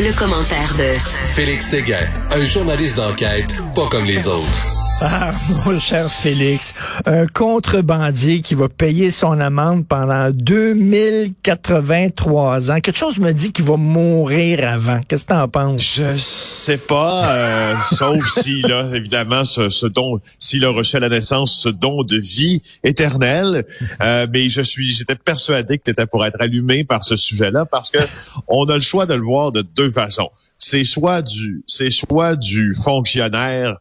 Le commentaire de Félix Séguin, un journaliste d'enquête pas comme les autres. Ah, mon cher Félix, un contrebandier qui va payer son amende pendant 2083 ans. Quelque chose me dit qu'il va mourir avant. Qu'est-ce que t'en penses? Je sais pas, sauf si, là, évidemment, ce don, s'il a reçu à la naissance ce don de vie éternelle. Mais j'étais persuadé que t'étais pour être allumé par ce sujet-là parce que on a le choix de le voir de deux façons. C'est soit du fonctionnaire,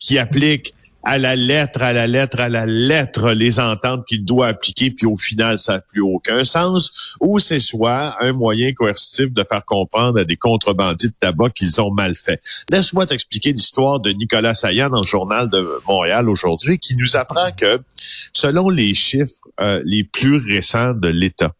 qui applique à la lettre les ententes qu'il doit appliquer, puis au final, ça n'a plus aucun sens, ou c'est soit un moyen coercitif de faire comprendre à des contrebandiers de tabac qu'ils ont mal fait. Laisse-moi t'expliquer l'histoire de Nicolas Sayan dans le Journal de Montréal aujourd'hui, qui nous apprend que, selon les chiffres les plus récents de l'État,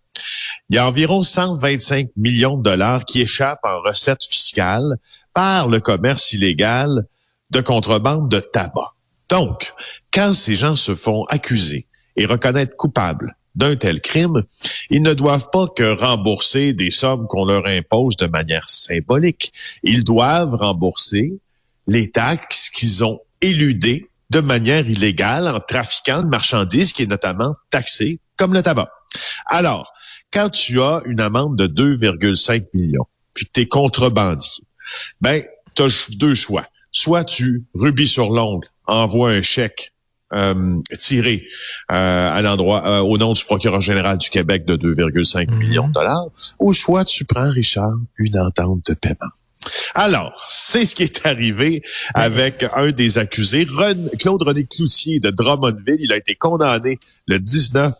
il y a environ 125 millions de dollars qui échappent en recettes fiscales par le commerce illégal de contrebande de tabac. Donc, quand ces gens se font accuser et reconnaître coupables d'un tel crime, ils ne doivent pas que rembourser des sommes qu'on leur impose de manière symbolique. Ils doivent rembourser les taxes qu'ils ont éludées de manière illégale en trafiquant de marchandises qui est notamment taxée comme le tabac. Alors, quand tu as une amende de 2,5 millions, puis que tu es contrebandier, ben, tu as deux choix. Soit tu, rubis sur l'ongle, envoies un chèque tiré à l'endroit au nom du procureur général du Québec de 2,5 millions de dollars, ou soit tu prends, Richard, une entente de paiement. Alors, c'est ce qui est arrivé avec un des accusés, Claude-René Cloutier de Drummondville. Il a été condamné le 19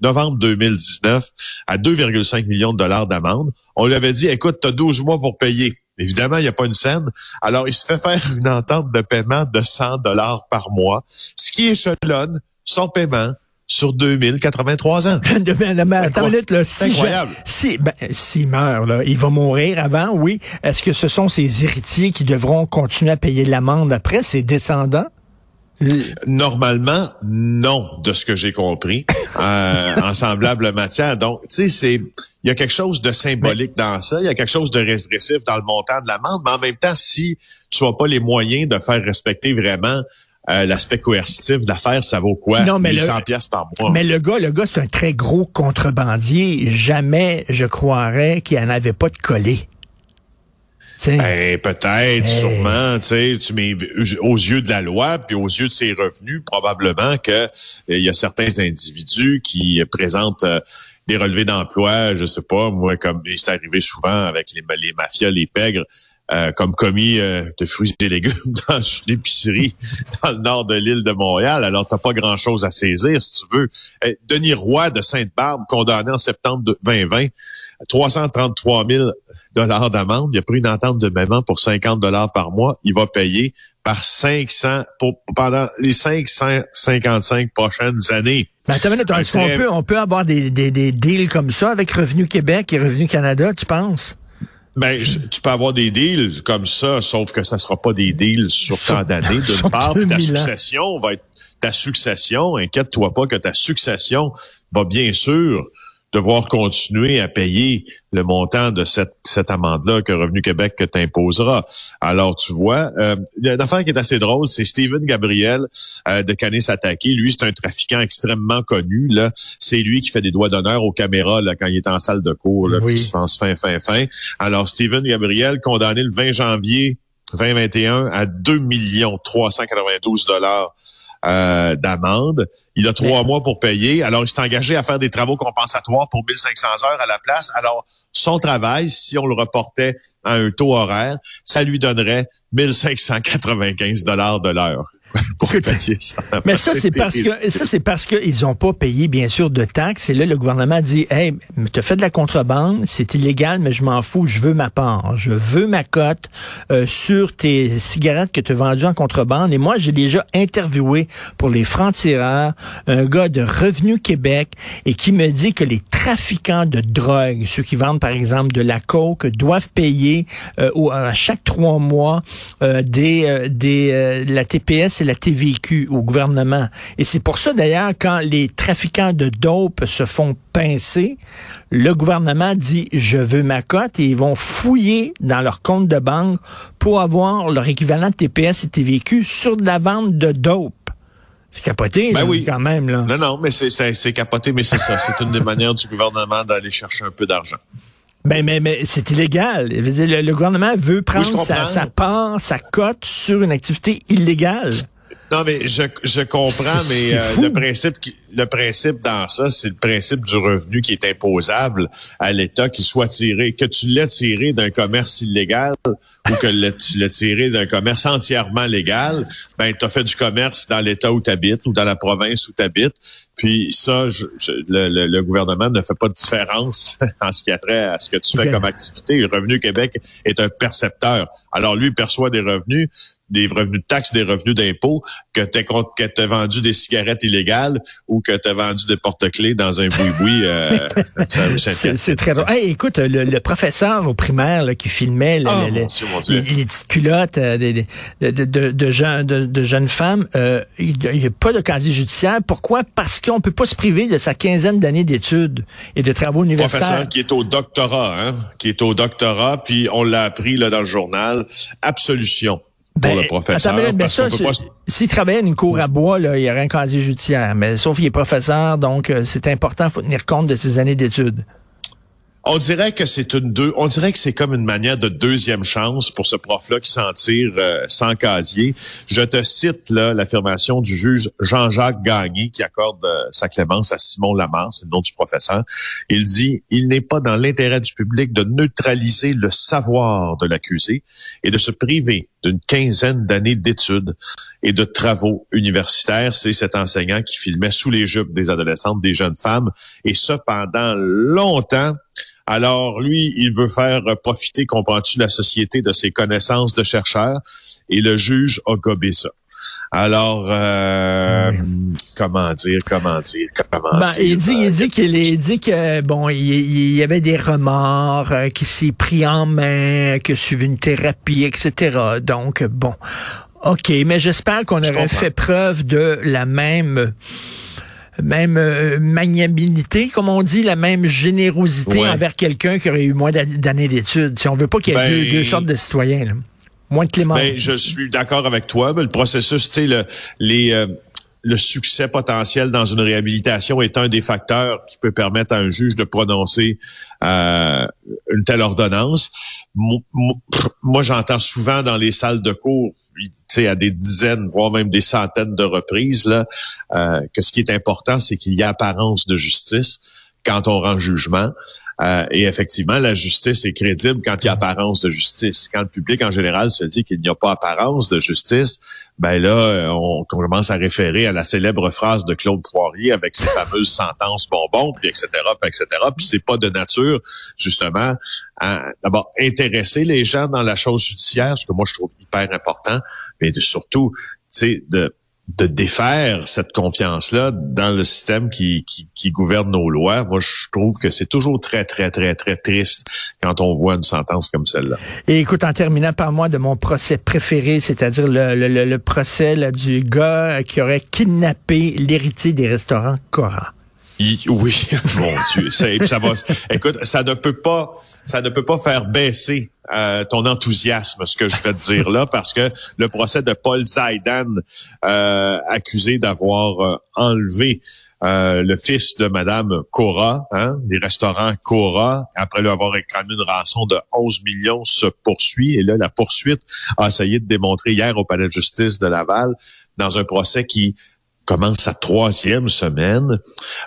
novembre 2019 à 2,5 millions de dollars d'amende. On lui avait dit, écoute, t'as 12 mois pour payer. Évidemment, il n'y a pas une scène. Alors, il se fait faire une entente de paiement de 100 $ par mois, ce qui échelonne son paiement sur 2083 ans. Mais attends une minute, là. C'est incroyable. S'il meurt, là, il va mourir avant, oui. Est-ce que ce sont ses héritiers qui devront continuer à payer l'amende après, ses descendants? Normalement, non, de ce que j'ai compris, en semblable matière. Donc, tu sais, il y a quelque chose de symbolique dans ça, il y a quelque chose de répressif dans le montant de l'amende, mais en même temps, si tu n'as pas les moyens de faire respecter vraiment l'aspect coercitif de l'affaire, ça vaut quoi? Non, mais 800 piastres par mois. Mais le gars, c'est un très gros contrebandier. Jamais je croirais qu'il n'en avait pas de collé. Ben, peut-être, sûrement, tu mets aux yeux de la loi puis aux yeux de ses revenus, probablement que il y a certains individus qui présentent des relevés d'emploi, je sais pas, moi, comme c'est arrivé souvent avec les mafias, les pègres, comme commis de fruits et légumes dans une épicerie dans le nord de l'île de Montréal. Alors, t'as pas grand-chose à saisir, si tu veux. Denis Roy de Sainte-Barbe, condamné en septembre 2020, 333 000 $ d'amende. Il a pris une entente de paiement pour 50 $ par mois. Il va payer pendant les 555 prochaines années. Mais attends une minute, on peut avoir des deals comme ça avec Revenu Québec et Revenu Canada, tu penses? Ben, tu peux avoir des deals comme ça, sauf que ça sera pas des deals sur tant d'années, d'une part, puis ta succession, inquiète-toi pas que ta succession va bien sûr devoir continuer à payer le montant de cette amende-là que Revenu Québec t'imposera. Alors, tu vois, une affaire qui est assez drôle, c'est Steven Gabriel de Canis Attaqué. Lui, c'est un trafiquant extrêmement connu, là. C'est lui qui fait des doigts d'honneur aux caméras, là, quand il est en salle de cours, là, oui. Puis il se pense fin. Alors, Steven Gabriel, condamné le 20 janvier 2021 à 2 392 $ d'amende. Il a 3 mois pour payer. Alors, il s'est engagé à faire des travaux compensatoires pour 1500 heures à la place. Alors, son travail, si on le reportait à un taux horaire, ça lui donnerait 1595 $ de l'heure. Pour payer ça. Mais ça, c'est parce que ils n'ont pas payé, bien sûr, de taxes. Et là, le gouvernement dit, hey, t'as fait de la contrebande, c'est illégal, mais je m'en fous, je veux ma part. Je veux ma cote sur tes cigarettes que t'as vendues en contrebande. Et moi, j'ai déjà interviewé pour les Francs-Tireurs un gars de Revenu Québec et qui me dit que les trafiquants de drogue, ceux qui vendent, par exemple, de la coke, doivent payer à chaque 3 mois la TPS et la TVQ au gouvernement. Et c'est pour ça, d'ailleurs, quand les trafiquants de dope se font pincer, le gouvernement dit « je veux ma cote » et ils vont fouiller dans leur compte de banque pour avoir leur équivalent de TPS et TVQ sur de la vente de dope. C'est capoté, ben là, oui. Quand même. Là. Non, mais c'est capoté, mais c'est ça. C'est une des manières du gouvernement d'aller chercher un peu d'argent. Mais c'est illégal. Le gouvernement veut prendre sa part, sa cote sur une activité illégale. Non, mais je comprends, mais le principe dans ça, c'est le principe du revenu qui est imposable à l'État, qui soit tiré, que tu l'as tiré d'un commerce illégal ou que tu l'as tiré d'un commerce entièrement légal, ben tu as fait du commerce dans l'État où tu habites ou dans la province où tu habites. Puis ça, le gouvernement ne fait pas de différence en ce qui a trait à ce que tu fais comme activité. Le Revenu Québec est un percepteur. Alors lui, il perçoit des revenus de taxes, des revenus d'impôts, que tu as vendu des cigarettes illégales ou que tu as vendu des porte-clés dans un boui-boui. C'est très bon. Hey, écoute, le professeur au primaire là, qui filmait les petites culottes de jeunes femmes, il n'y a pas de casier judiciaire. Pourquoi? Parce qu'on ne peut pas se priver de sa quinzaine d'années d'études et de travaux universitaires. Professeur qui est au doctorat, puis on l'a appris là, dans le journal, absolution. Pour le professeur, s'il travaillait à une cour à bois, là, il y aurait un casier judiciaire. Mais sauf qu'il est professeur, donc c'est important, il faut tenir compte de ses années d'études. On dirait que c'est comme une manière de deuxième chance pour ce prof-là qui s'en tire sans casier. Je te cite là l'affirmation du juge Jean-Jacques Gagné qui accorde sa clémence à Simon Lamar, c'est le nom du professeur. Il dit « Il n'est pas dans l'intérêt du public de neutraliser le savoir de l'accusé et de se priver d'une quinzaine d'années d'études et de travaux universitaires. » C'est cet enseignant qui filmait sous les jupes des adolescentes, des jeunes femmes et ce pendant longtemps. Alors, lui, il veut faire profiter, comprends-tu, la société de ses connaissances de chercheur et le juge a gobé ça. Alors, comment dire? Il dit qu'il y avait des remords, qu'il s'est pris en main, qu'il a suivi une thérapie, etc. Donc, bon, OK, mais j'espère qu'on aurait fait preuve de la même magnanimité, comme on dit, la même générosité envers quelqu'un qui aurait eu moins d'années d'études. Si on veut pas qu'il y ait deux sortes de citoyens, là. Moins de clémence. Je suis d'accord avec toi, mais le processus, tu sais, le succès potentiel dans une réhabilitation est un des facteurs qui peut permettre à un juge de prononcer une telle ordonnance. Moi, j'entends souvent dans les salles de cours, tu sais, à des dizaines, voire même des centaines de reprises, là, que ce qui est important, c'est qu'il y a apparence de justice quand on rend jugement. Et effectivement, la justice est crédible quand il y a apparence de justice. Quand le public, en général, se dit qu'il n'y a pas apparence de justice, ben là, on commence à référer à la célèbre phrase de Claude Poirier avec ses fameuses sentences bonbons, puis etc., puis etc. Puis c'est pas de nature, justement, à d'abord intéresser les gens dans la chose judiciaire, ce que moi je trouve hyper important, mais surtout, tu sais, de défaire cette confiance-là dans le système qui gouverne nos lois. Moi, je trouve que c'est toujours très, très, très, très triste quand on voit une sentence comme celle-là. Et écoute, en terminant par moi de mon procès préféré, c'est-à-dire le procès là, du gars qui aurait kidnappé l'héritier des restaurants Cora. Oui, mon Dieu, ça va. Écoute, ça ne peut pas faire baisser ton enthousiasme, ce que je vais te dire là, parce que le procès de Paul Zaidan, accusé d'avoir enlevé le fils de Madame Cora, des restaurants Cora, après lui avoir réclamé une rançon de 11 millions, se poursuit. Et là, la poursuite a essayé de démontrer hier au Palais de justice de Laval, dans un procès qui commence sa 3e semaine,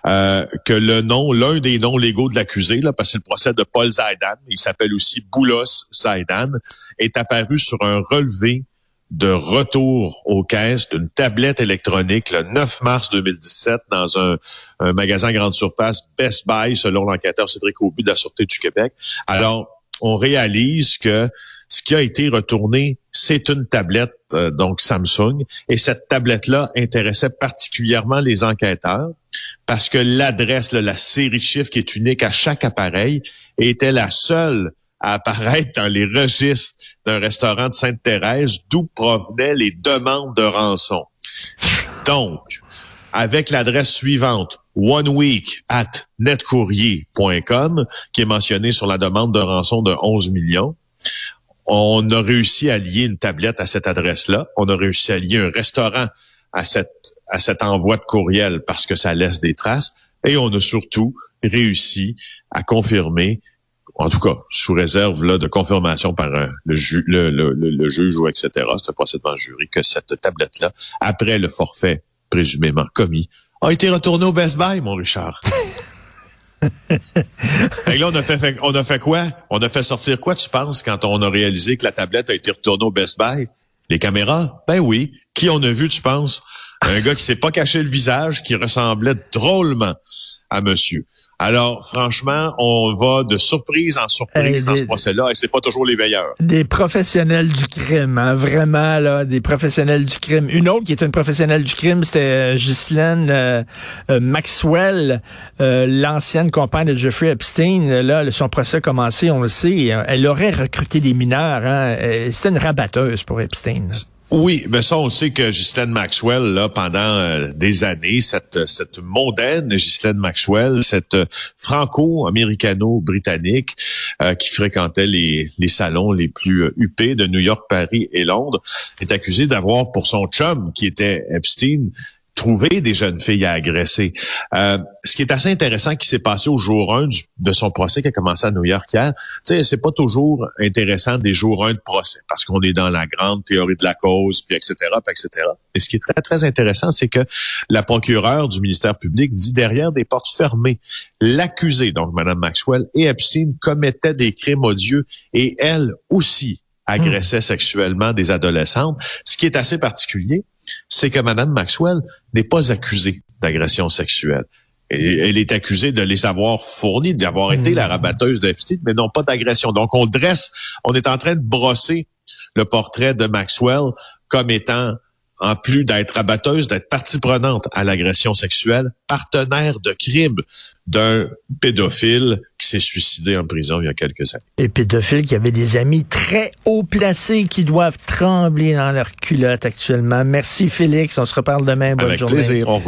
que l'un des noms légaux de l'accusé, là, parce que c'est le procès de Paul Zaidan, il s'appelle aussi Boulos Zaidan, est apparu sur un relevé de retour aux caisses d'une tablette électronique le 9 mars 2017 dans un magasin grande surface Best Buy, selon l'enquêteur Cédric Aubin de la Sûreté du Québec. Alors, on réalise que ce qui a été retourné, c'est une tablette, donc Samsung, et cette tablette-là intéressait particulièrement les enquêteurs parce que l'adresse, la série chiffre qui est unique à chaque appareil, était la seule à apparaître dans les registres d'un restaurant de Sainte-Thérèse, d'où provenaient les demandes de rançon. Donc, avec l'adresse suivante, Oneweek at netcourrier.com, qui est mentionnée sur la demande de rançon de 11 millions, on a réussi à lier une tablette à cette adresse-là. On a réussi à lier un restaurant à cet envoi de courriel parce que ça laisse des traces. Et on a surtout réussi à confirmer, en tout cas, sous réserve là de confirmation par le juge ou etc., c'est un procès devant le jury, que cette tablette-là, après le forfait présumément commis, a été retournée au Best Buy, mon Richard. Fait que là, on a fait quoi? On a fait sortir quoi, tu penses, quand on a réalisé que la tablette a été retournée au Best Buy? Les caméras? Ben oui. Qui on a vu, tu penses? Un gars qui s'est pas caché le visage, qui ressemblait drôlement à monsieur. Alors, franchement, on va de surprise en surprise dans ce procès-là, et c'est pas toujours les meilleurs. Des professionnels du crime, hein, vraiment, là, des professionnels du crime. Une autre qui était une professionnelle du crime, c'était Ghislaine Maxwell, l'ancienne compagne de Jeffrey Epstein. Là, son procès a commencé, on le sait, elle aurait recruté des mineurs. Hein, c'était une rabatteuse pour Epstein. Oui, mais ça, on le sait que Ghislaine Maxwell, là, pendant des années, cette mondaine Ghislaine Maxwell, cette franco-américano-britannique qui fréquentait les salons les plus huppés de New York, Paris et Londres, est accusée d'avoir, pour son chum, qui était Epstein, trouvé des jeunes filles à agresser. Ce qui est assez intéressant qui s'est passé au jour 1 de son procès qui a commencé à New York hier, tu sais, c'est pas toujours intéressant des jours 1 de procès parce qu'on est dans la grande théorie de la cause, puis etc., puis etc. Et ce qui est très, très intéressant, c'est que la procureure du ministère public dit derrière des portes fermées, l'accusée, donc Mme Maxwell et Epstein, commettaient des crimes odieux et elle aussi agressait sexuellement des adolescentes. Ce qui est assez particulier, c'est que Mme Maxwell n'est pas accusée d'agression sexuelle. Elle est accusée de les avoir fournis, d'avoir été la rabatteuse d'Epstein, mais non pas d'agression. Donc, on est en train de brosser le portrait de Maxwell comme étant, en plus d'être rabatteuse, d'être partie prenante à l'agression sexuelle, partenaire de crime d'un pédophile qui s'est suicidé en prison il y a quelques années. Et pédophile qui avait des amis très haut placés qui doivent trembler dans leur culotte actuellement. Merci Félix, on se reparle demain. Bonne journée. Avec plaisir, au revoir.